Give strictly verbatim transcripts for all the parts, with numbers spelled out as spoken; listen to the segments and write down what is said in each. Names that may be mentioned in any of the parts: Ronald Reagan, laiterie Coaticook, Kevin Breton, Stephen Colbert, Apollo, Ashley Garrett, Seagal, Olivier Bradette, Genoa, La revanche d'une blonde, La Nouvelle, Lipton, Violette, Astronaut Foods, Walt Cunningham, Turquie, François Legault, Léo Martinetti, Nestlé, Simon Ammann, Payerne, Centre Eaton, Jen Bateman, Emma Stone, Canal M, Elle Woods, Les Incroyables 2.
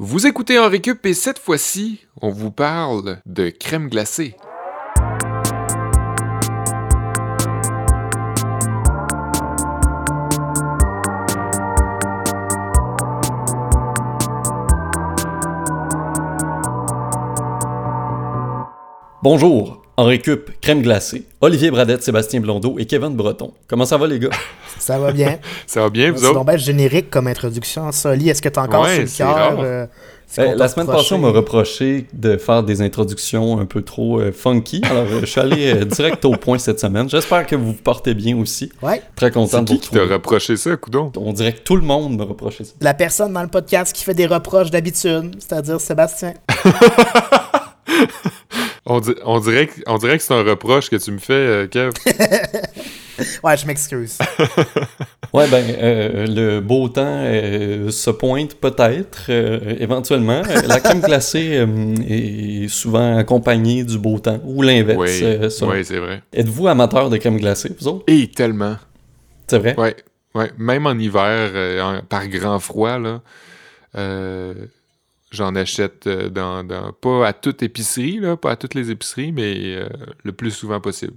Vous écoutez En Récup et cette fois-ci, on vous parle de crème glacée. Bonjour, En Récup, crème glacée, Olivier Bradette, Sébastien Blondeau et Kevin Breton. Comment ça va les gars? Ça va bien. Ça va bien, vous c'est autres? C'est donc générique comme introduction. Soli, est-ce que t'as encore ouais, sur le cœur? Euh, eh, la semaine passée, on m'a reproché de faire des introductions un peu trop euh, funky. Alors, je suis allé euh, direct au point cette semaine. J'espère que vous vous portez bien aussi. Ouais. Très content de vous retrouver. C'est qui qui t'a reproché ça, coudon? On dirait que tout le monde me reprochait ça. La personne dans le podcast qui fait des reproches d'habitude, c'est-à-dire Sébastien. On, di- on, dirait que, on dirait que c'est un reproche que tu me fais, Kev. Ouais, je m'excuse. Ouais, ben, euh, le beau temps euh, se pointe peut-être, euh, éventuellement. La crème glacée euh, est souvent accompagnée du beau temps, ou l'inverse. Oui, euh, oui, c'est vrai. Êtes-vous amateur de crème glacée, vous autres? Et tellement. C'est vrai? Oui, ouais. Même en hiver, euh, en, par grand froid, là... Euh... J'en achète dans, dans pas à toute épicerie, là, pas à toutes les épiceries, mais euh, le plus souvent possible.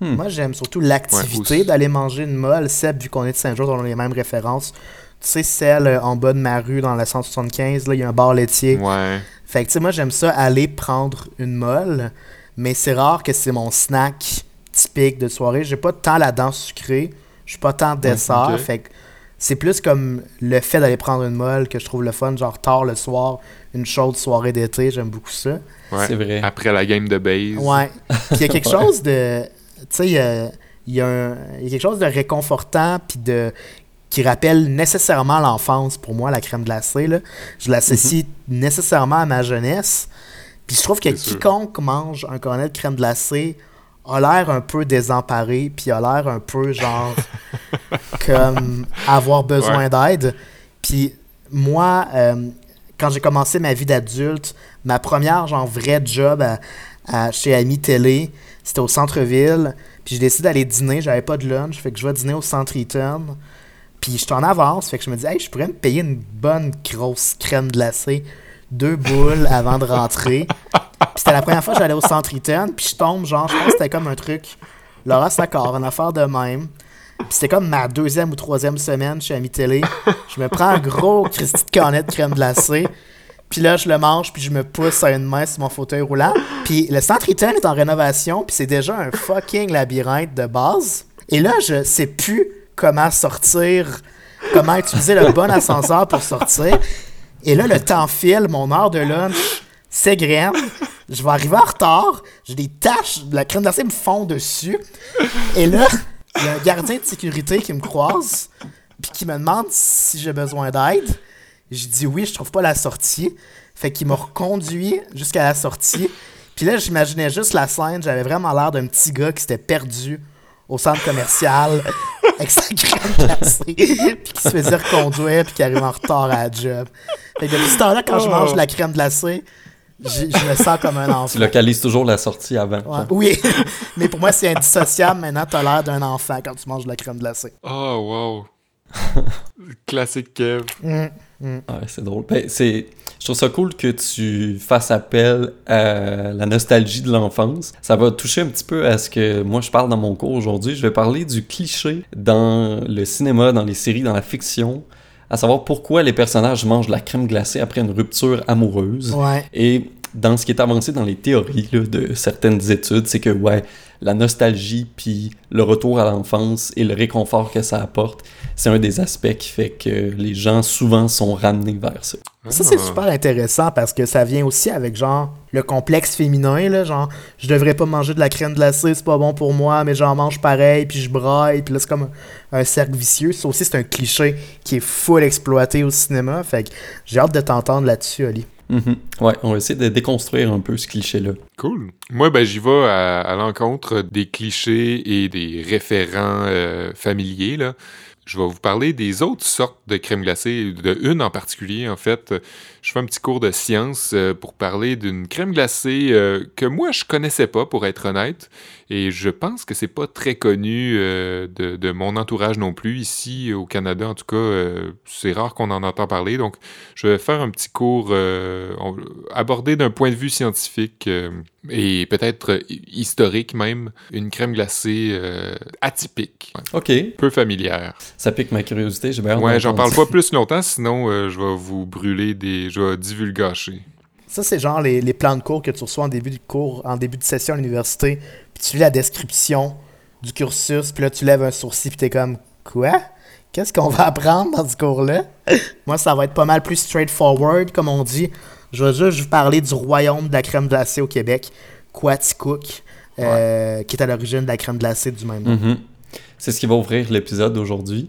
Hmm. Moi, j'aime surtout l'activité ouais, d'aller manger une molle. Seb, vu qu'on est de Saint-Jean, on a les mêmes références. Tu sais, celle euh, en bas de ma rue, dans la cent soixante-quinze, là, il y a un bar laitier. Ouais. Fait que, tu sais, moi, j'aime ça, aller prendre une molle, mais c'est rare que c'est mon snack typique de soirée. J'ai pas tant la dent sucrée, je suis pas tant dessert, okay. Fait que c'est plus comme le fait d'aller prendre une molle que je trouve le fun, genre tard le soir, une chaude soirée d'été, j'aime beaucoup ça. Ouais, c'est vrai. Après la game de base. Ouais. Puis il y a quelque chose de... Tu sais, il y a, y, a y a quelque chose de réconfortant puis de qui rappelle nécessairement l'enfance, pour moi, la crème glacée. Là. Je l'associe mm-hmm. nécessairement à ma jeunesse. Puis je trouve que c'est quiconque sûr. mange un cornet de crème glacée a l'air un peu désemparé, puis a l'air un peu genre comme avoir besoin ouais. d'aide. Puis moi, euh, quand j'ai commencé ma vie d'adulte, ma première genre vraie job à, à, chez Ami Télé, c'était au centre-ville, puis je décide d'aller dîner, j'avais pas de lunch, fait que je vais dîner au Centre Eaton, puis je suis en avance, fait que je me dis « Hey, je pourrais me payer une bonne grosse crème glacée, deux boules avant de rentrer. » Puis c'était la première fois que j'allais au Centre Eaton, puis je tombe, genre, je pense que c'était comme un truc, Laura Saccor, une affaire de même. Puis c'était comme ma deuxième ou troisième semaine chez Ami Télé. Je me prends un gros Christy de cornet de crème glacée, puis là, je le mange, puis je me pousse à une main sur mon fauteuil roulant. Puis le Centre Eaton est en rénovation, puis c'est déjà un fucking labyrinthe de base. Et là, je sais plus comment sortir, comment utiliser le bon ascenseur pour sortir. Et là, le temps file, mon heure de lunch s'égrène, je vais arriver en retard, j'ai des taches, la crème glacée me fond dessus, et là, il y a un gardien de sécurité qui me croise, puis qui me demande si j'ai besoin d'aide. J'ai dit oui, je trouve pas la sortie, fait qu'il m'a reconduit jusqu'à la sortie, puis là, j'imaginais juste la scène, j'avais vraiment l'air d'un petit gars qui s'était perdu au centre commercial, avec sa crème glacée, puis qui se faisait reconduire, puis qui arrive en retard à la job. Fait que depuis ce temps-là, quand oh. je mange de la crème glacée, je, je me sens comme un enfant. Tu localises toujours la sortie avant. Ouais. Oui, mais pour moi, c'est indissociable. Maintenant, t'as l'air d'un enfant quand tu manges de la crème glacée. Oh, wow. Classique Kev. Mm. Mm. Ouais, c'est drôle. Ben, c'est... Je trouve ça cool que tu fasses appel à la nostalgie de l'enfance. Ça va toucher un petit peu à ce que moi je parle dans mon cours aujourd'hui. Je vais parler du cliché dans le cinéma, dans les séries, dans la fiction, à savoir pourquoi les personnages mangent de la crème glacée après une rupture amoureuse. Ouais. Et dans ce qui est avancé dans les théories là, de certaines études, c'est que ouais, la nostalgie puis le retour à l'enfance et le réconfort que ça apporte, c'est un des aspects qui fait que les gens souvent sont ramenés vers ça. Ça, c'est super intéressant parce que ça vient aussi avec genre le complexe féminin, là, genre je devrais pas manger de la crème glacée, c'est pas bon pour moi, mais j'en mange pareil, puis je braille, puis là c'est comme un cercle vicieux. Ça aussi, c'est un cliché qui est full exploité au cinéma, fait que j'ai hâte de t'entendre là-dessus, Oli. Mm-hmm. Ouais, on va essayer de déconstruire un peu ce cliché-là. Cool. Moi, ben, j'y vais à, à l'encontre des clichés et des référents euh, familiers, là. Je vais vous parler des autres sortes de crème glacée, de une en particulier, en fait. je fais un petit cours de science euh, pour parler d'une crème glacée euh, que moi, je connaissais pas, pour être honnête. Et je pense que c'est pas très connu euh, de, de mon entourage non plus. Ici, au Canada, en tout cas, euh, c'est rare qu'on en entend parler. Donc, je vais faire un petit cours euh, abordé d'un point de vue scientifique euh, et peut-être historique même, une crème glacée euh, atypique. OK. Peu familière. Ça pique ma curiosité, j'ai bien entendu. Ouais, j'en parle pas plus longtemps, sinon euh, je vais vous brûler des... je vais divulgacher. Ça, c'est genre les, les plans de cours que tu reçois en début de cours, en début de session à l'université, puis tu lis la description du cursus, puis là, tu lèves un sourcil, puis t'es comme « Quoi? Qu'est-ce qu'on va apprendre dans ce cours-là? » Moi, ça va être pas mal plus straightforward, comme on dit. Je vais juste vous parler du royaume de la crème glacée au Québec, Coaticook, euh, ouais. qui est à l'origine de la crème glacée du même nom. Mm-hmm. C'est ce qui va ouvrir l'épisode d'aujourd'hui.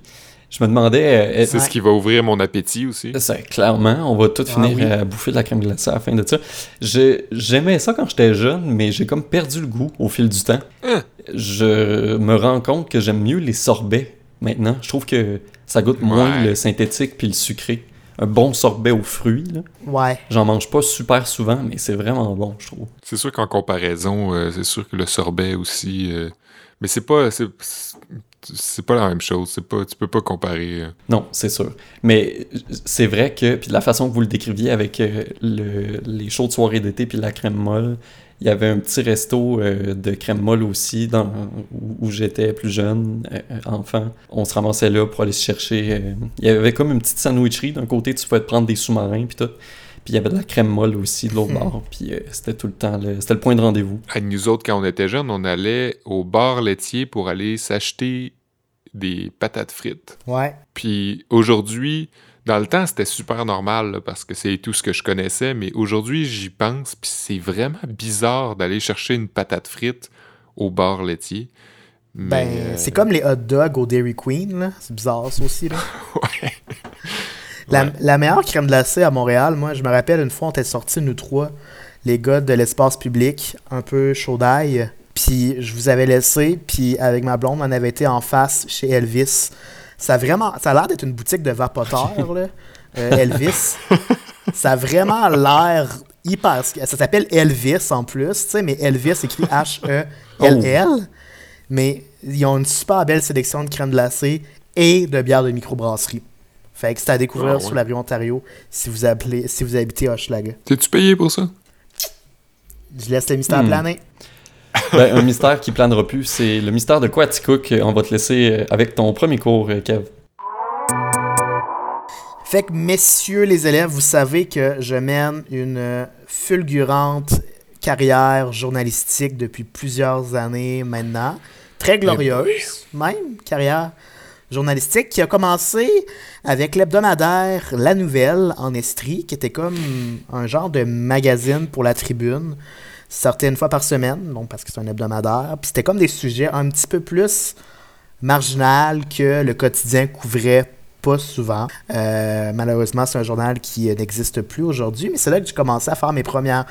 Je me demandais... Euh, c'est ouais. ce qui va ouvrir mon appétit aussi. C'est, clairement, on va tout finir ah, oui. à bouffer de la crème glacée à la fin de ça. Je, j'aimais ça quand j'étais jeune, mais j'ai comme perdu le goût au fil du temps. Hein? Je me rends compte que j'aime mieux les sorbets maintenant. Je trouve que ça goûte ouais. moins le synthétique puis le sucré. Un bon sorbet aux fruits, là. Ouais. J'en mange pas super souvent, mais c'est vraiment bon, je trouve. C'est sûr qu'en comparaison, euh, c'est sûr que le sorbet aussi... Euh... Mais c'est pas... C'est... c'est pas la même chose, c'est pas, tu peux pas comparer. Non, c'est sûr. Mais c'est vrai que, puis de la façon que vous le décriviez avec le, les chaudes soirées d'été puis la crème molle, il y avait un petit resto euh, de crème molle aussi dans, où, où j'étais plus jeune, euh, enfant. On se ramassait là pour aller se chercher. Euh, il y avait comme une petite sandwicherie. D'un côté, tu pouvais te prendre des sous-marins puis tout. Puis il y avait de la crème molle aussi de l'autre mmh. bord. Puis euh, c'était tout le temps, le, c'était le point de rendez-vous. À nous autres, quand on était jeunes, on allait au bar laitier pour aller s'acheter des patates frites. Ouais. Puis aujourd'hui, dans le temps, c'était super normal là, parce que c'est tout ce que je connaissais. Mais aujourd'hui, j'y pense. Puis c'est vraiment bizarre d'aller chercher une patate frite au bar laitier. Mais... Ben, c'est comme les hot dogs au Dairy Queen. Là. C'est bizarre, ça aussi. Là. ouais. La, ouais. la meilleure crème glacée à Montréal, moi, je me rappelle, une fois, on était sortis, nous trois, les gars de l'espace public, un peu chaud d'ail, puis je vous avais laissé, puis avec ma blonde, on avait été en face chez Elvis. Ça a vraiment, ça a l'air d'être une boutique de vapoteurs, là, euh, Elvis. Ça a vraiment l'air hyper... Ça s'appelle Elvis, en plus, tu sais, mais Elvis écrit H E L L. Oh. Mais ils ont une super belle sélection de crème glacée et de bières de microbrasserie. Fait que c'est à découvrir ah ouais. sur la rue Ontario si vous, appelez, si vous habitez Hochelaga. T'es-tu payé pour ça? Je laisse le mystère hmm. planer. Ben, un mystère qui planera plus, c'est le mystère de Coaticook. On va te laisser avec ton premier cours, Kev. Fait que, messieurs les élèves, vous savez que je mène une fulgurante carrière journalistique depuis plusieurs années maintenant. Très glorieuse, même, carrière journalistique qui a commencé avec l'hebdomadaire La Nouvelle en Estrie, qui était comme un genre de magazine pour la Tribune. Ça sortait une fois par semaine, bon, parce que c'est un hebdomadaire. Puis c'était comme des sujets un petit peu plus marginal que le quotidien couvrait pas souvent. Euh, malheureusement, c'est un journal qui n'existe plus aujourd'hui, mais c'est là que j'ai commencé à faire mes premières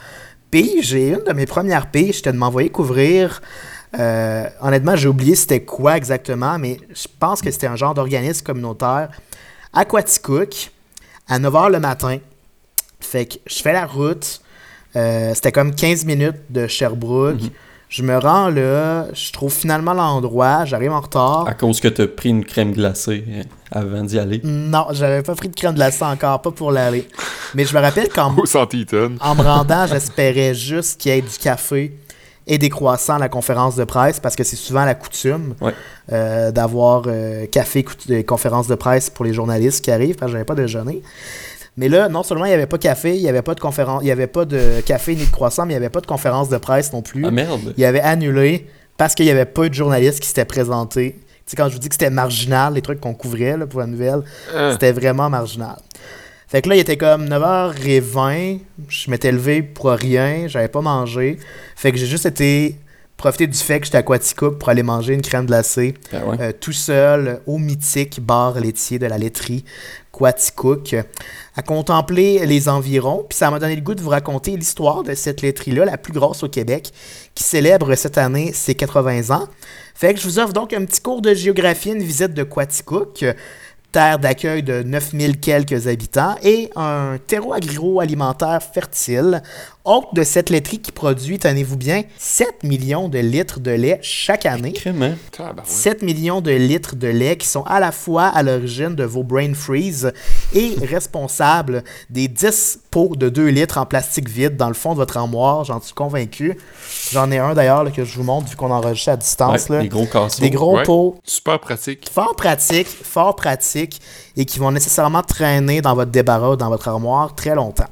piges. Et une de mes premières piges, c'était de m'envoyer couvrir... Euh, honnêtement, j'ai oublié c'était quoi exactement, mais je pense que c'était un genre d'organisme communautaire à Coaticook, à neuf heures le matin. Fait que je fais la route, euh, c'était comme quinze minutes de Sherbrooke. Mm-hmm. Je me rends là, je trouve finalement l'endroit, j'arrive en retard. À cause que t'as pris une crème glacée avant d'y aller? Non, j'avais pas pris de crème glacée encore, pas pour l'aller. Mais je me rappelle qu'en en me rendant, j'espérais juste qu'il y ait du café et des croissants à la conférence de presse, parce que c'est souvent la coutume ouais. euh, d'avoir euh, café, cout- conférence de presse pour les journalistes qui arrivent, parce que je n'avais pas déjeuné. Mais là, non seulement il n'y avait pas café, il n'y avait pas de conférence, il n'y avait pas de café ni de croissant, mais il n'y avait pas de conférence de presse non plus. Ah merde! Il y avait annulé parce qu'il n'y avait pas eu de journalistes qui s'étaient présentés. Tu sais, quand je vous dis que c'était marginal, les trucs qu'on couvrait là, pour la nouvelle, euh. c'était vraiment marginal. Fait que là, il était comme neuf heures vingt, je m'étais levé pour rien, j'avais pas mangé. Fait que j'ai juste été profiter du fait que j'étais à Coaticook pour aller manger une crème glacée ben ouais. euh, tout seul au mythique bar laitier de la laiterie Coaticook, euh, à contempler les environs. Puis ça m'a donné le goût de vous raconter l'histoire de cette laiterie-là, la plus grosse au Québec, qui célèbre cette année ses quatre-vingts ans. Fait que je vous offre donc un petit cours de géographie, une visite de Coaticook. terre d'accueil de neuf mille quelques habitants et un terreau agroalimentaire fertile, hôte de cette laiterie qui produit, tenez-vous bien, sept millions de litres de lait chaque année. Incroyable. sept millions de litres de lait qui sont à la fois à l'origine de vos brain freeze et responsables des dix pots de deux litres en plastique vide dans le fond de votre armoire, j'en suis convaincu. J'en ai un d'ailleurs là, que je vous montre vu qu'on enregistre à distance. Ouais, là. Des gros casseaux. Des gros ouais. pots. Super pratique. Fort pratique, fort pratique et qui vont nécessairement traîner dans votre débarras ou dans votre armoire très longtemps.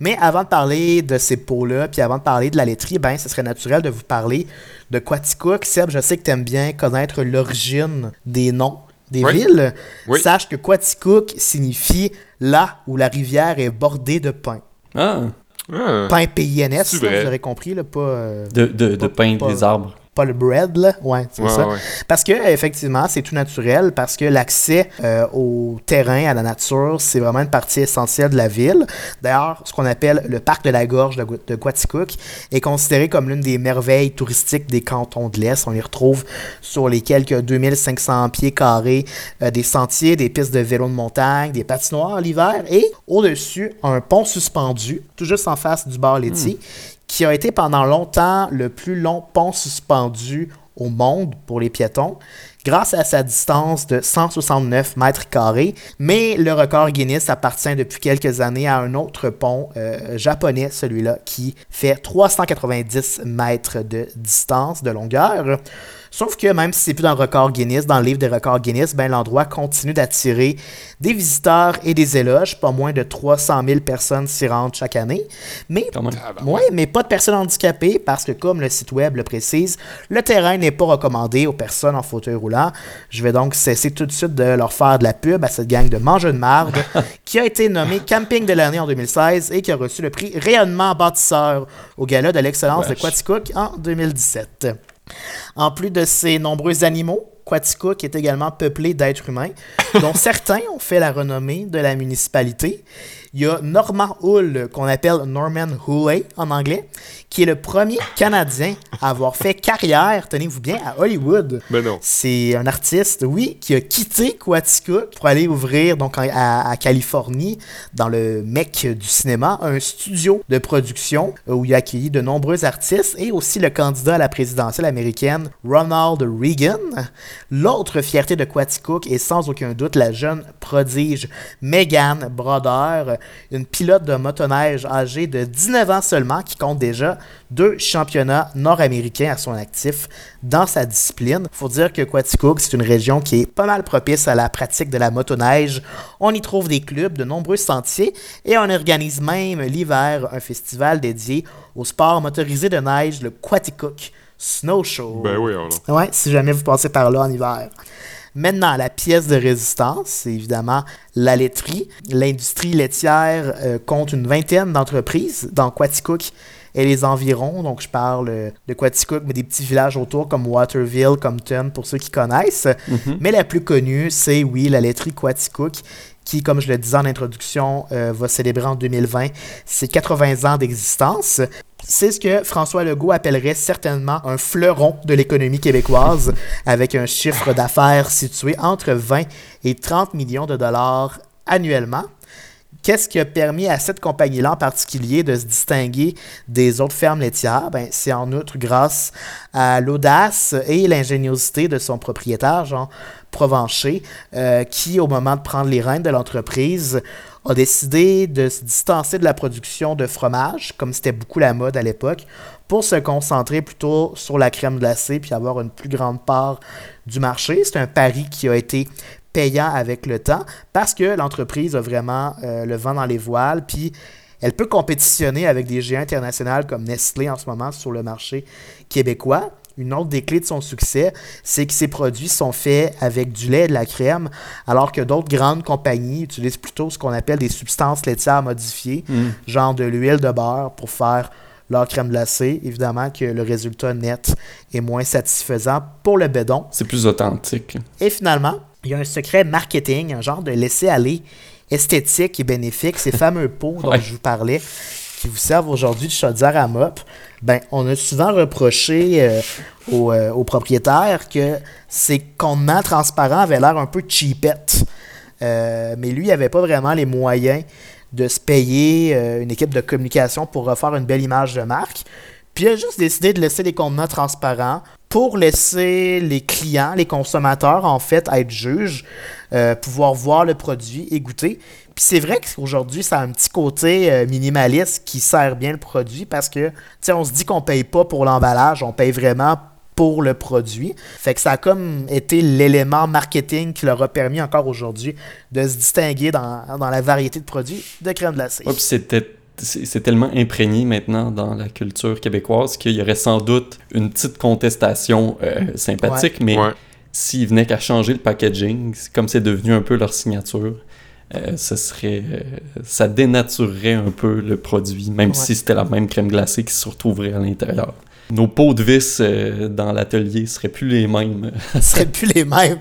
Mais avant de parler de ces pots-là, puis avant de parler de la laiterie, ben, ce serait naturel de vous parler de Coaticook. Seb, je sais que tu aimes bien connaître l'origine des noms des oui. villes. Oui. Sache que Coaticook signifie « là où la rivière est bordée de pain ». Ah. ah! Pain P I N S, vous aurez compris, là, pas... Euh, de de, pas, de pain pas, des arbres. Pas le bread, là. Ouais, c'est ouais, ça. Ouais. Parce que, effectivement, c'est tout naturel, parce que l'accès euh, au terrain, à la nature, c'est vraiment une partie essentielle de la ville. D'ailleurs, ce qu'on appelle le parc de la Gorge de, de Coaticook est considéré comme l'une des merveilles touristiques des cantons de l'Est. On y retrouve sur les quelques deux mille cinq cents pieds carrés euh, des sentiers, des pistes de vélo de montagne, des patinoires l'hiver et au-dessus, un pont suspendu, tout juste en face du bar laitier, mmh. qui a été pendant longtemps le plus long pont suspendu au monde pour les piétons, grâce à sa distance de cent soixante-neuf mètres carrés. Mais le record Guinness appartient depuis quelques années à un autre pont euh, japonais, celui-là, qui fait trois cent quatre-vingt-dix mètres de distance, de longueur. Sauf que même si c'est plus dans le record Guinness, dans le livre des records Guinness, ben, l'endroit continue d'attirer des visiteurs et des éloges. Pas moins de trois cent mille personnes s'y rendent chaque année. Mais, ouais, mais pas de personnes handicapées parce que, comme le site web le précise, le terrain n'est pas recommandé aux personnes en fauteuil roulant. Je vais donc cesser tout de suite de leur faire de la pub à cette gang de mangeux de marde qui a été nommé Camping de l'année en deux mille seize et qui a reçu le prix Rayonnement bâtisseur au Gala de l'excellence Wesh. de Coaticook en deux mille dix-sept. En plus de ses nombreux animaux, Coaticook est également peuplé d'êtres humains, dont certains ont fait la renommée de la municipalité. Il y a Norman Hull, qu'on appelle Norman Hulley en anglais, qui est le premier Canadien à avoir fait carrière, tenez-vous bien, à Hollywood. Ben non. C'est un artiste, oui, qui a quitté Coaticook pour aller ouvrir donc, à, à Californie, dans le mec du cinéma, un studio de production où il a accueilli de nombreux artistes et aussi le candidat à la présidentielle américaine, Ronald Reagan. L'autre fierté de Coaticook est sans aucun doute la jeune prodige Megan Broder, une pilote de motoneige âgée de dix-neuf ans seulement qui compte déjà deux championnats nord-américains à son actif dans sa discipline. Faut dire que Coaticook, c'est une région qui est pas mal propice à la pratique de la motoneige. On y trouve des clubs, de nombreux sentiers et on organise même l'hiver un festival dédié au sport motorisé de neige, le Coaticook Snow Show. Ben oui, on a. Ouais, si jamais vous passez par là en hiver. Maintenant, la pièce de résistance, c'est évidemment la laiterie. L'industrie laitière euh, compte une vingtaine d'entreprises dans Coaticook et les environs. Donc, je parle euh, de Coaticook, mais des petits villages autour comme Waterville, Compton, pour ceux qui connaissent. Mm-hmm. Mais la plus connue, c'est, oui, la laiterie Coaticook, qui, comme je le disais en introduction, euh, va célébrer en deux mille vingt ses quatre-vingts ans d'existence. C'est ce que François Legault appellerait certainement un fleuron de l'économie québécoise avec un chiffre d'affaires situé entre vingt et trente millions de dollars annuellement. Qu'est-ce qui a permis à cette compagnie-là en particulier de se distinguer des autres fermes laitières? Ben, c'est en outre grâce à l'audace et l'ingéniosité de son propriétaire, Jean Provencher, euh, qui, au moment de prendre les rênes de l'entreprise, a décidé de se distancer de la production de fromage, comme c'était beaucoup la mode à l'époque, pour se concentrer plutôt sur la crème glacée puis avoir une plus grande part du marché. C'est un pari qui a été payant avec le temps parce que l'entreprise a vraiment euh, le vent dans les voiles puis elle peut compétitionner avec des géants internationaux comme Nestlé en ce moment sur le marché québécois. Une autre des clés de son succès, c'est que ses produits sont faits avec du lait et de la crème, alors que d'autres grandes compagnies utilisent plutôt ce qu'on appelle des substances laitières modifiées, mmh. genre de l'huile de beurre pour faire leur crème glacée. Évidemment que le résultat net est moins satisfaisant pour le bédon. C'est plus authentique. Et finalement, il y a un secret marketing, un genre de laisser-aller esthétique et bénéfique, ces fameux pots dont ouais. je vous parlais, qui vous servent aujourd'hui de chaudière à mop. Ben, on a souvent reproché euh, aux, euh, aux propriétaires que ces contenants transparents avaient l'air un peu cheapette. Euh, mais lui, il n'avait pas vraiment les moyens de se payer euh, une équipe de communication pour refaire une belle image de marque. Puis il a juste décidé de laisser les contenants transparents pour laisser les clients, les consommateurs, en fait, être juges, euh, pouvoir voir le produit et goûter. Puis c'est vrai qu'aujourd'hui, ça a un petit côté euh, minimaliste qui sert bien le produit parce que, tu sais, on se dit qu'on paye pas pour l'emballage, on paye vraiment pour le produit. Fait que ça a comme été l'élément marketing qui leur a permis encore aujourd'hui de se distinguer dans, dans la variété de produits de crème glacée. Ouais, puis c'était, c'est, c'est tellement imprégné maintenant dans la culture québécoise qu'il y aurait sans doute une petite contestation euh, sympathique, ouais. mais ouais. s'ils venaient qu'à changer le packaging, comme c'est devenu un peu leur signature, euh, ce serait, euh, ça dénaturerait un peu le produit, même ouais. si c'était la même crème glacée qui se retrouverait à l'intérieur. Nos pots de vis euh, dans l'atelier seraient plus les mêmes. seraient plus les mêmes.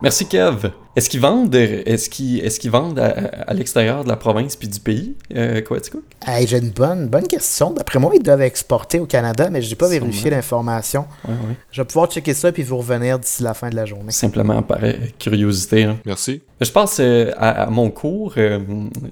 Merci Kev. Est-ce qu'ils vendent, est-ce qu'ils, est-ce qu'ils vendent à, à l'extérieur de la province puis du pays, euh, Coaticook? Hey, j'ai une bonne, bonne question. D'après moi, ils doivent exporter au Canada, mais je n'ai pas Sûrement. vérifié l'information. Ouais, ouais. Je vais pouvoir checker ça puis vous revenir d'ici la fin de la journée. Simplement par curiosité. Hein. Merci. Je passe euh, à, à mon cours. Euh,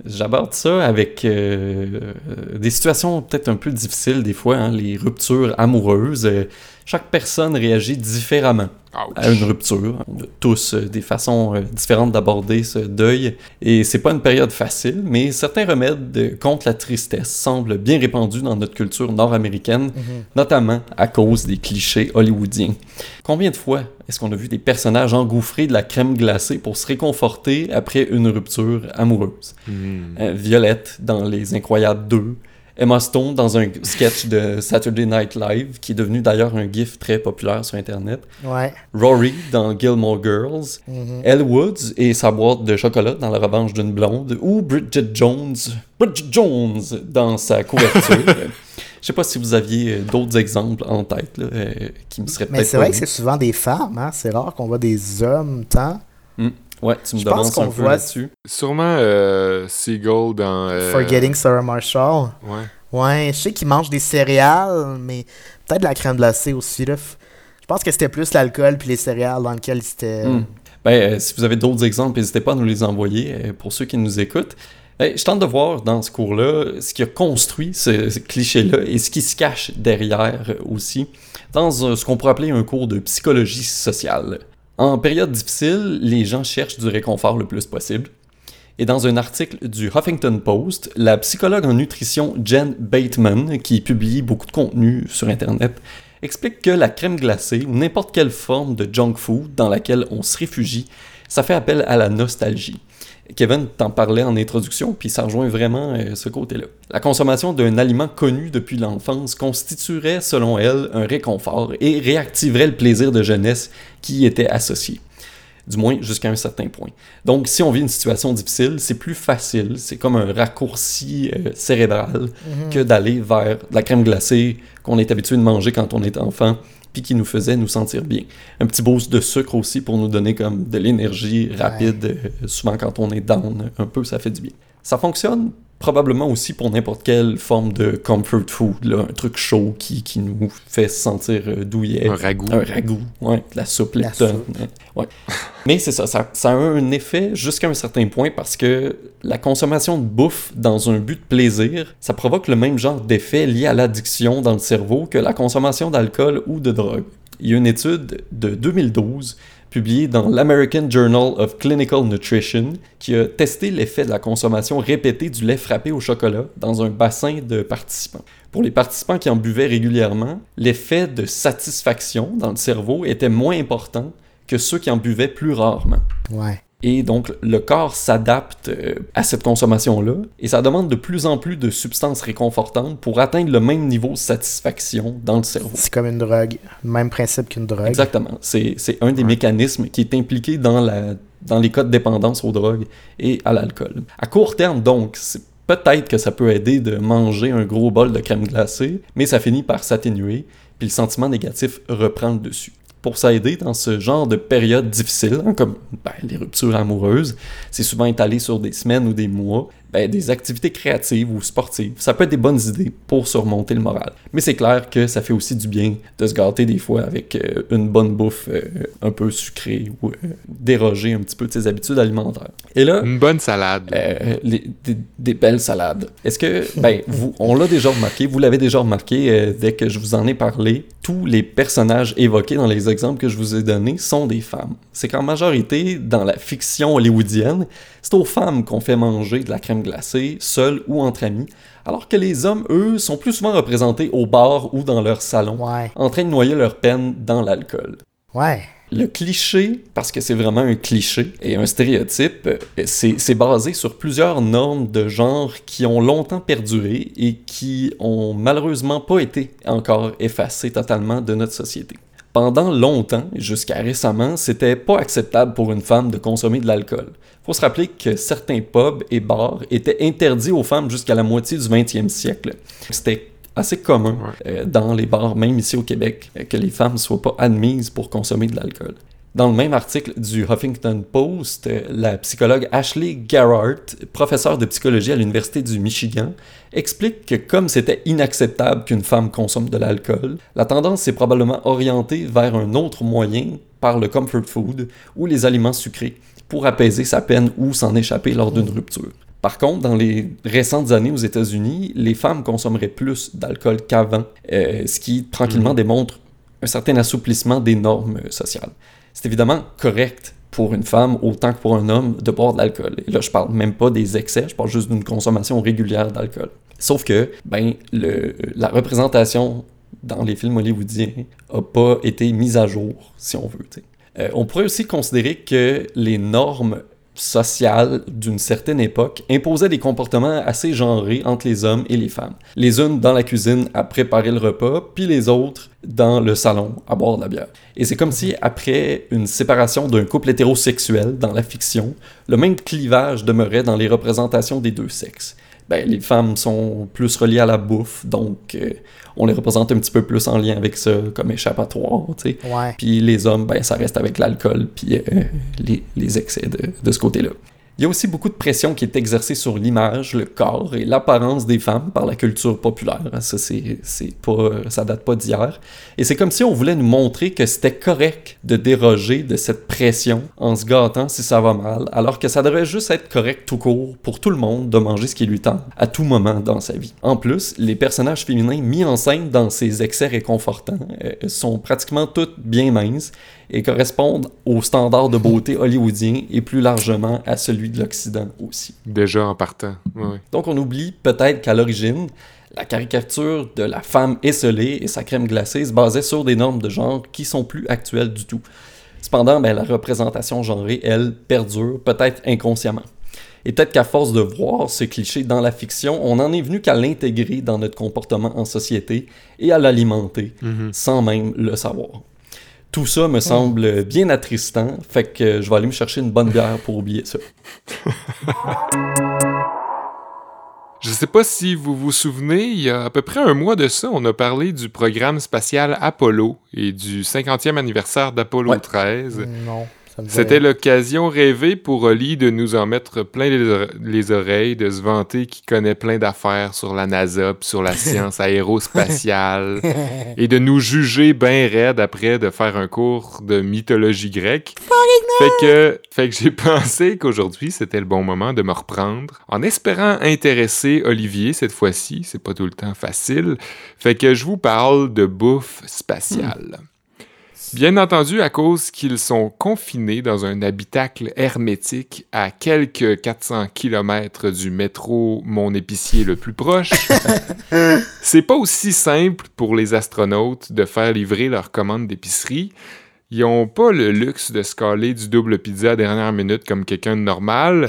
j'aborde ça avec euh, des situations peut-être un peu difficiles des fois, hein, les ruptures amoureuses. Euh, chaque personne réagit différemment Ouch. à une rupture. On a tous euh, des façons... Euh, différentes d'aborder ce deuil. Et c'est pas une période facile, mais certains remèdes contre la tristesse semblent bien répandus dans notre culture nord-américaine, mm-hmm. notamment à cause des clichés hollywoodiens. Combien de fois est-ce qu'on a vu des personnages engouffrés de la crème glacée pour se réconforter après une rupture amoureuse? Mm. Euh, Violette dans Les Incroyables deux, Emma Stone dans un sketch de Saturday Night Live, qui est devenu d'ailleurs un gif très populaire sur Internet. Ouais. Rory dans Gilmore Girls. Mm-hmm. Elle Woods et sa boîte de chocolat dans La revanche d'une blonde. Ou Bridget Jones. Bridget Jones dans sa couverture. Je sais pas si vous aviez d'autres exemples en tête là, euh, qui me seraient peut-être... Mais c'est vrai que c'est souvent des femmes, hein? C'est rare qu'on voit des hommes tant... Mm. Ouais, tu me je demandes pense qu'on un peu voit là-dessus. Sûrement euh, Seagal dans... Euh... Forgetting Sarah Marshall. Ouais. Ouais, je sais qu'il mange des céréales, mais peut-être de la crème glacée aussi. Là. Je pense que c'était plus l'alcool puis les céréales dans lesquelles c'était... Mm. Ben, euh, si vous avez d'autres exemples, n'hésitez pas à nous les envoyer euh, pour ceux qui nous écoutent. Hey, je tente de voir dans ce cours-là ce qui a construit ce, ce cliché-là et ce qui se cache derrière aussi dans euh, ce qu'on pourrait appeler un cours de psychologie sociale. En période difficile, les gens cherchent du réconfort le plus possible. Et dans un article du Huffington Post, la psychologue en nutrition Jen Bateman, qui publie beaucoup de contenu sur Internet, explique que la crème glacée ou n'importe quelle forme de junk food dans laquelle on se réfugie, ça fait appel à la nostalgie. Kevin t'en parlait en introduction, puis ça rejoint vraiment euh, ce côté-là. La consommation d'un aliment connu depuis l'enfance constituerait, selon elle, un réconfort et réactiverait le plaisir de jeunesse qui y était associé. Du moins, jusqu'à un certain point. Donc, si on vit une situation difficile, c'est plus facile, c'est comme un raccourci euh, cérébral mm-hmm. que d'aller vers la crème glacée qu'on est habitué de manger quand on est enfant, puis qui nous faisait nous sentir bien. Un petit boost de sucre aussi pour nous donner comme de l'énergie rapide. Ouais. Euh, souvent, quand on est down un peu, ça fait du bien. Ça fonctionne probablement aussi pour n'importe quelle forme de comfort food, là, un truc chaud qui, qui nous fait se sentir douillet. Un ragoût. Un ragoût, ouais, la soupe Lipton. Ouais. Mais c'est ça, ça, ça a un effet jusqu'à un certain point parce que la consommation de bouffe dans un but de plaisir, ça provoque le même genre d'effet lié à l'addiction dans le cerveau que la consommation d'alcool ou de drogue. Il y a une étude de deux mille douze publiée dans l'American Journal of Clinical Nutrition, qui a testé l'effet de la consommation répétée du lait frappé au chocolat dans un bassin de participants. Pour les participants qui en buvaient régulièrement, l'effet de satisfaction dans le cerveau était moins important que ceux qui en buvaient plus rarement. Ouais. Et donc, le corps s'adapte à cette consommation-là, et ça demande de plus en plus de substances réconfortantes pour atteindre le même niveau de satisfaction dans le cerveau. C'est comme une drogue, même principe qu'une drogue. Exactement. C'est, c'est un des ouais. mécanismes qui est impliqué dans, la, dans les cas de dépendance aux drogues et à l'alcool. À court terme, donc, c'est peut-être que ça peut aider de manger un gros bol de crème glacée, mais ça finit par s'atténuer, puis le sentiment négatif reprend le dessus. Pour s'aider dans ce genre de période difficile, hein, comme ben, les ruptures amoureuses, c'est souvent étalé sur des semaines ou des mois. ben, des activités créatives ou sportives. Ça peut être des bonnes idées pour surmonter le moral. Mais c'est clair que ça fait aussi du bien de se gâter des fois avec euh, une bonne bouffe euh, un peu sucrée ou euh, déroger un petit peu de ses habitudes alimentaires. Et là, une bonne salade. Euh, les, des, des belles salades. Est-ce que, ben, vous, on l'a déjà remarqué, vous l'avez déjà remarqué euh, dès que je vous en ai parlé, tous les personnages évoqués dans les exemples que je vous ai donnés sont des femmes. C'est qu'en majorité, dans la fiction hollywoodienne, c'est aux femmes qu'on fait manger de la crème glacée, seules ou entre amis, alors que les hommes, eux, sont plus souvent représentés au bar ou dans leur salon, ouais. en train de noyer leur peine dans l'alcool. Ouais. Le cliché, parce que c'est vraiment un cliché et un stéréotype, c'est, c'est basé sur plusieurs normes de genre qui ont longtemps perduré et qui ont malheureusement pas été encore effacées totalement de notre société. Pendant longtemps, jusqu'à récemment, c'était pas acceptable pour une femme de consommer de l'alcool. Faut se rappeler que certains pubs et bars étaient interdits aux femmes jusqu'à la moitié du vingtième siècle. C'était assez commun euh, dans les bars, même ici au Québec, euh, que les femmes ne soient pas admises pour consommer de l'alcool. Dans le même article du Huffington Post, euh, la psychologue Ashley Garrett, professeure de psychologie à l'Université du Michigan, explique que comme c'était inacceptable qu'une femme consomme de l'alcool, la tendance s'est probablement orientée vers un autre moyen par le comfort food ou les aliments sucrés pour apaiser sa peine ou s'en échapper lors d'une rupture. Par contre, dans les récentes années aux États-Unis, les femmes consommeraient plus d'alcool qu'avant, euh, ce qui tranquillement démontre un certain assouplissement des normes sociales. C'est évidemment correct pour une femme autant que pour un homme de boire de l'alcool. Et là, je parle même pas des excès, je parle juste d'une consommation régulière d'alcool. Sauf que, ben, le, la représentation dans les films hollywoodiens a pas été mise à jour, si on veut. Euh, on pourrait aussi considérer que les normes sociale d'une certaine époque imposait des comportements assez genrés entre les hommes et les femmes. Les unes dans la cuisine à préparer le repas, puis les autres dans le salon à boire de la bière. Et c'est comme si, après une séparation d'un couple hétérosexuel dans la fiction, le même clivage demeurait dans les représentations des deux sexes. Ben, les femmes sont plus reliées à la bouffe, donc euh, on les représente un petit peu plus en lien avec ça, comme échappatoire, tu sais. Ouais. Puis les hommes, ben, ça reste avec l'alcool, puis euh, les, les excès de, de ce côté-là. Il y a aussi beaucoup de pression qui est exercée sur l'image, le corps et l'apparence des femmes par la culture populaire. Ça, c'est, c'est pas, ça date pas d'hier. Et c'est comme si on voulait nous montrer que c'était correct de déroger de cette pression en se gâtant si ça va mal, alors que ça devrait juste être correct tout court pour tout le monde de manger ce qui lui tente à tout moment dans sa vie. En plus, les personnages féminins mis en scène dans ces excès réconfortants euh, sont pratiquement toutes bien minces et correspondent aux standards de beauté hollywoodiens et plus largement à celui de l'Occident aussi. Déjà en partant, oui. Donc on oublie peut-être qu'à l'origine, la caricature de la femme esselée et sa crème glacée se basait sur des normes de genre qui sont plus actuelles du tout. Cependant, ben, la représentation genrée, elle, perdure, peut-être inconsciemment. Et peut-être qu'à force de voir ce cliché dans la fiction, on en est venu qu'à l'intégrer dans notre comportement en société et à l'alimenter, mm-hmm. sans même le savoir. Tout ça me semble bien attristant, fait que je vais aller me chercher une bonne bière pour oublier ça. Je sais pas si vous vous souvenez, il y a à peu près un mois de ça, on a parlé du programme spatial Apollo et du cinquantième anniversaire d'Apollo ouais. treize. Non. C'était l'occasion rêvée pour Oli de nous en mettre plein les, ore- les oreilles, de se vanter qu'il connaît plein d'affaires sur la NASA, pis sur la science aérospatiale, et de nous juger ben raide après de faire un cours de mythologie grecque. Fait que, fait que j'ai pensé qu'aujourd'hui, c'était le bon moment de me reprendre, en espérant intéresser Olivier cette fois-ci, c'est pas tout le temps facile, fait que je vous parle de bouffe spatiale. Hmm. Bien entendu, à cause qu'ils sont confinés dans un habitacle hermétique à quelques quatre cents kilomètres du métro Mon Épicier le plus proche, c'est pas aussi simple pour les astronautes de faire livrer leurs commandes d'épicerie. Ils n'ont pas le luxe de se caler du double pizza à dernière minute comme quelqu'un de normal.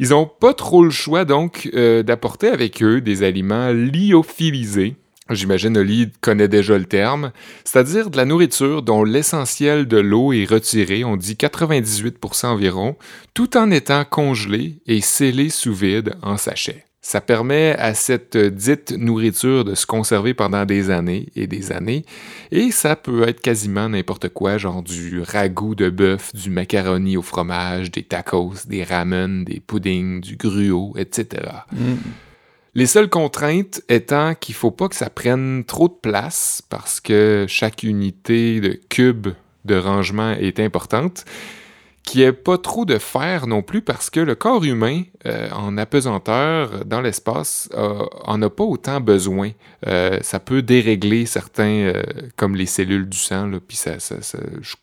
Ils n'ont pas trop le choix, donc, euh, d'apporter avec eux des aliments lyophilisés. J'imagine Oli connaît déjà le terme, c'est-à-dire de la nourriture dont l'essentiel de l'eau est retiré, on dit quatre-vingt-dix-huit pour cent environ, tout en étant congelée et scellée sous vide en sachet. Ça permet à cette dite nourriture de se conserver pendant des années et des années, et ça peut être quasiment n'importe quoi, genre du ragoût de bœuf, du macaroni au fromage, des tacos, des ramen, des puddings, du gruau, et cetera. Mm. Les seules contraintes étant qu'il ne faut pas que ça prenne trop de place, parce que chaque unité de cube de rangement est importante, qu'il n'y ait pas trop de fer non plus, parce que le corps humain, euh, en apesanteur, dans l'espace, euh, en a pas autant besoin. Euh, ça peut dérégler certains, euh, comme les cellules du sang, là, puis ça, ça, ça je,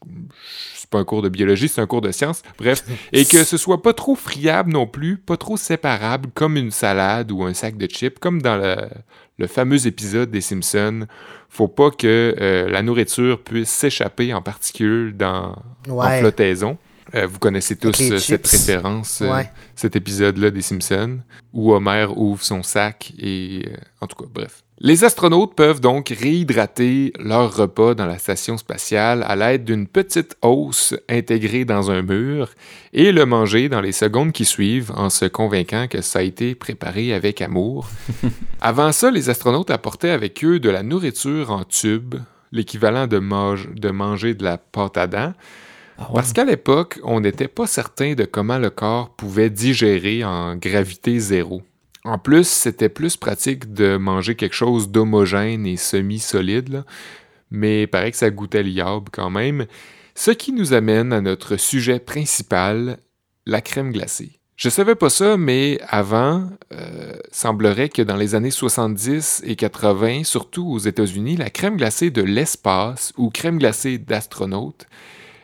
c'est pas un cours de biologie, c'est un cours de science, bref. Et que ce soit pas trop friable non plus, pas trop séparable, comme une salade ou un sac de chips, comme dans le, le fameux épisode des Simpsons. Faut pas que euh, la nourriture puisse s'échapper en particules dans, ouais. en flottaison. Euh, vous connaissez tous euh, cette référence, euh, ouais. cet épisode-là des Simpsons, où Homer ouvre son sac et... Euh, en tout cas, bref. Les astronautes peuvent donc réhydrater leur repas dans la station spatiale à l'aide d'une petite hausse intégrée dans un mur et le manger dans les secondes qui suivent en se convainquant que ça a été préparé avec amour. Avant ça, les astronautes apportaient avec eux de la nourriture en tube, l'équivalent de, mange- de manger de la pâte à dents. Parce qu'à l'époque, on n'était pas certain de comment le corps pouvait digérer en gravité zéro. En plus, c'était plus pratique de manger quelque chose d'homogène et semi-solide, là. Mais il paraît que ça goûtait l'iable quand même. Ce qui nous amène à notre sujet principal, la crème glacée. Je savais pas ça, mais avant, euh, semblerait que dans les années soixante-dix et quatre-vingts, surtout aux États-Unis, la crème glacée de l'espace ou crème glacée d'astronautes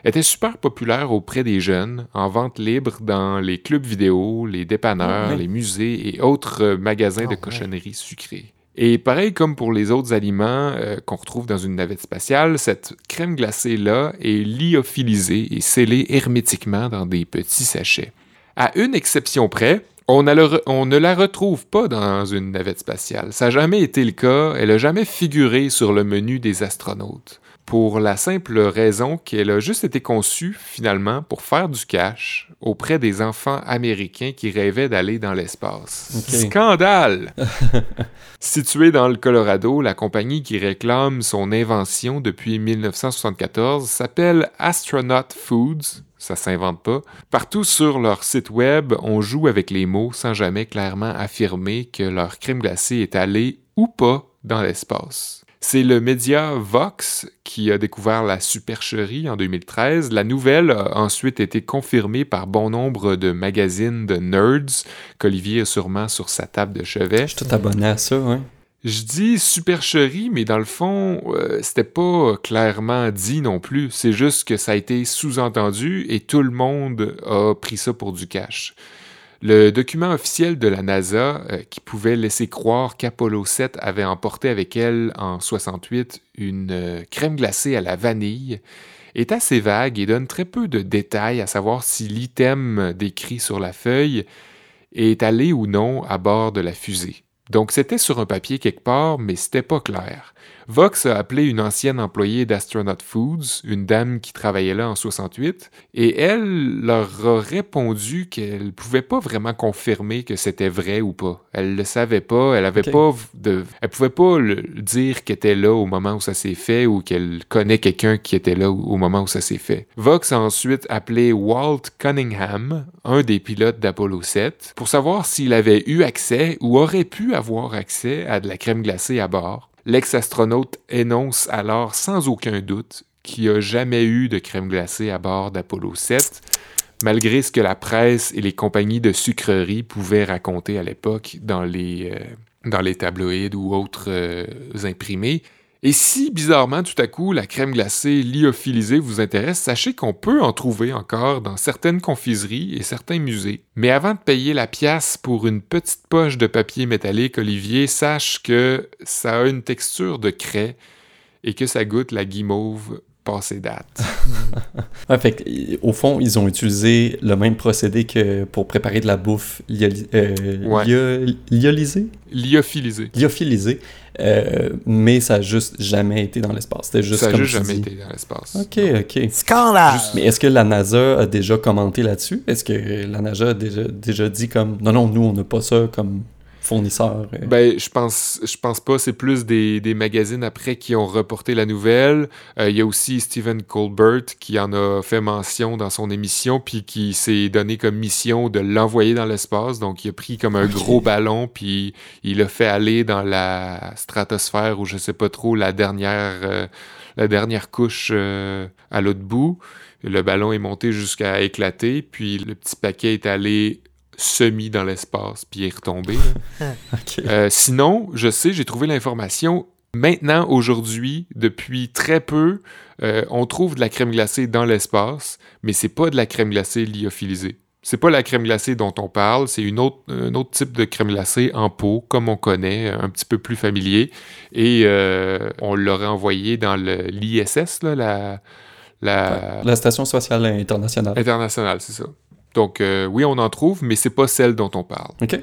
était super populaire auprès des jeunes, en vente libre dans les clubs vidéo, les dépanneurs, mmh. les musées et autres magasins oh, de cochonneries ouais. sucrées. Et pareil comme pour les autres aliments euh, qu'on retrouve dans une navette spatiale, cette crème glacée-là est lyophilisée et scellée hermétiquement dans des petits sachets. À une exception près, on, a le re- on ne la retrouve pas dans une navette spatiale. Ça n'a jamais été le cas, elle n'a jamais figuré sur le menu des astronautes. Pour la simple raison qu'elle a juste été conçue, finalement, pour faire du cash auprès des enfants américains qui rêvaient d'aller dans l'espace. Okay. Scandale! Située dans le Colorado, la compagnie qui réclame son invention depuis dix-neuf cent soixante-quatorze s'appelle Astronaut Foods. Ça s'invente pas. Partout sur leur site web, on joue avec les mots sans jamais clairement affirmer que leur crème glacée est allée ou pas dans l'espace. C'est le média Vox qui a découvert la supercherie en deux mille treize. La nouvelle a ensuite été confirmée par bon nombre de magazines de nerds qu'Olivier a sûrement sur sa table de chevet. Je suis tout abonné à ça, oui. Je dis supercherie, mais dans le fond, euh, c'était pas clairement dit non plus. C'est juste que ça a été sous-entendu et tout le monde a pris ça pour du cash. Le document officiel de la NASA, euh, qui pouvait laisser croire qu'Apollo sept avait emporté avec elle en soixante-huit une euh, crème glacée à la vanille, est assez vague et donne très peu de détails à savoir si l'item décrit sur la feuille est allé ou non à bord de la fusée. Donc c'était sur un papier quelque part, mais c'était pas clair. Vox a appelé une ancienne employée d'Astronaut Foods, une dame qui travaillait là en soixante-huit, et elle leur a répondu qu'elle pouvait pas vraiment confirmer que c'était vrai ou pas. Elle le savait pas, elle avait okay. pas de, elle pouvait pas le dire qu'elle était là au moment où ça s'est fait ou qu'elle connaît quelqu'un qui était là au moment où ça s'est fait. Vox a ensuite appelé Walt Cunningham, un des pilotes d'Apollo sept, pour savoir s'il avait eu accès ou aurait pu avoir accès à de la crème glacée à bord. L'ex-astronaute énonce alors sans aucun doute qu'il n'y a jamais eu de crème glacée à bord d'Apollo sept, malgré ce que la presse et les compagnies de sucreries pouvaient raconter à l'époque dans les, euh, dans les tabloïds ou autres euh, imprimés. Et si, bizarrement, tout à coup, la crème glacée lyophilisée vous intéresse, sachez qu'on peut en trouver encore dans certaines confiseries et certains musées. Mais avant de payer la pièce pour une petite poche de papier métallique, Olivier, sache que ça a une texture de craie et que ça goûte la guimauve passée date. Ouais, fait au fond, ils ont utilisé le même procédé que pour préparer de la bouffe lyoli- euh, ouais. lio- liolisée? Lyophilisée. Lyophilisée. Euh, mais ça n'a juste jamais été dans l'espace. C'était juste ça n'a juste jamais dit. été dans l'espace. OK, non. OK. Scandale! Juste... Mais est-ce que la NASA a déjà commenté là-dessus? Est-ce que la NASA a déjà, déjà dit comme... Non, non, nous, on n'a pas ça comme... fournisseurs. Euh. Ben, je pense, je pense pas. C'est plus des, des magazines après qui ont reporté la nouvelle. Il euh, y a aussi Stephen Colbert qui en a fait mention dans son émission, puis qui s'est donné comme mission de l'envoyer dans l'espace. Donc, il a pris comme un okay. gros ballon, puis il l'a fait aller dans la stratosphère ou je sais pas trop, la dernière, euh, la dernière couche euh, à l'autre bout. Le ballon est monté jusqu'à éclater, puis le petit paquet est allé semi dans l'espace, puis il est retombé. okay. euh, sinon, je sais, j'ai trouvé l'information. Maintenant, aujourd'hui, depuis très peu, euh, on trouve de la crème glacée dans l'espace, mais c'est pas de la crème glacée lyophilisée. C'est pas la crème glacée dont on parle, c'est une autre, un autre type de crème glacée en pot, comme on connaît, un petit peu plus familier. Et euh, on l'aurait envoyé dans le, l'I S S, là, la... La... la station spatiale internationale. Internationale, c'est ça. Donc, euh, oui, on en trouve, mais c'est pas celle dont on parle. OK.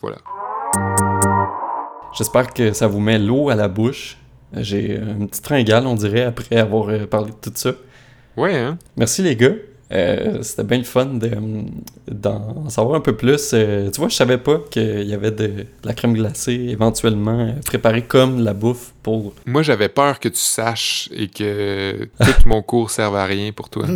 Voilà. J'espère que ça vous met l'eau à la bouche. J'ai une petite fringale, on dirait, après avoir parlé de tout ça. Ouais, hein? Merci, les gars. Euh, c'était bien le fun de, d'en savoir un peu plus. Euh, tu vois, je savais pas qu'il y avait de, de la crème glacée éventuellement préparée comme la bouffe pour... Moi, j'avais peur que tu saches et que tout mon cours serve à rien pour toi.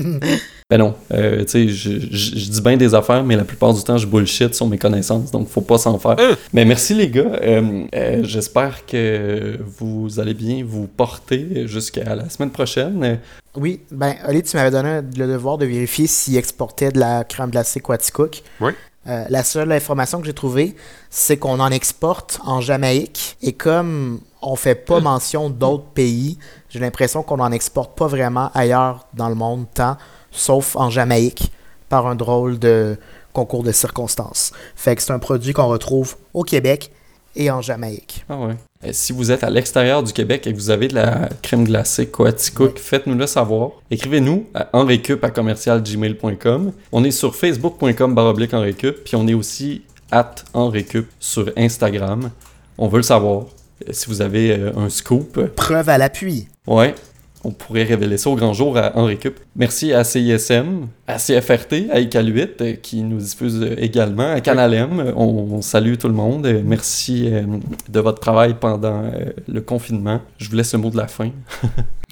Ben non, euh, tu sais, je, je, je dis bien des affaires, mais la plupart du temps, je bullshit sur mes connaissances, donc faut pas s'en faire. Hein? Mais merci les gars, euh, euh, j'espère que vous allez bien vous porter jusqu'à la semaine prochaine. Oui, ben Oli, tu m'avais donné le devoir de vérifier s'il exportait de la crème glacée Coaticook. Oui. Euh, la seule information que j'ai trouvée, c'est qu'on en exporte en Jamaïque. Et comme on fait pas mention d'autres pays, j'ai l'impression qu'on n'en exporte pas vraiment ailleurs dans le monde tant, sauf en Jamaïque, par un drôle de concours de circonstances. Fait que c'est un produit qu'on retrouve au Québec et en Jamaïque. Ah ouais. Et si vous êtes à l'extérieur du Québec et que vous avez de la crème glacée Coaticook, oui. faites-nous le savoir. Écrivez-nous à en récup arobase commercial gmail point com. On est sur facebook point com slash en récup, puis on est aussi at en récup sur Instagram. On veut le savoir. Si vous avez euh, un scoop. Preuve à l'appui. Ouais. On pourrait révéler ça au grand jour à En Récup. Merci à C I S M, à C F R T, à I C A L huit qui nous diffuse également, à Canal M. On, on salue tout le monde. Merci euh, de votre travail pendant euh, le confinement. Je vous laisse le mot de la fin.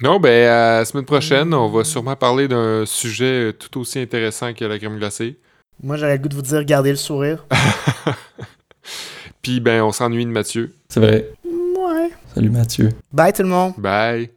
Non, ben, à la semaine prochaine, on va sûrement parler d'un sujet tout aussi intéressant que la crème glacée. Moi, j'aurais le goût de vous dire, gardez le sourire. Puis, ben, on s'ennuie de Mathieu. C'est vrai. Ouais. Salut Mathieu. Bye tout le monde. Bye.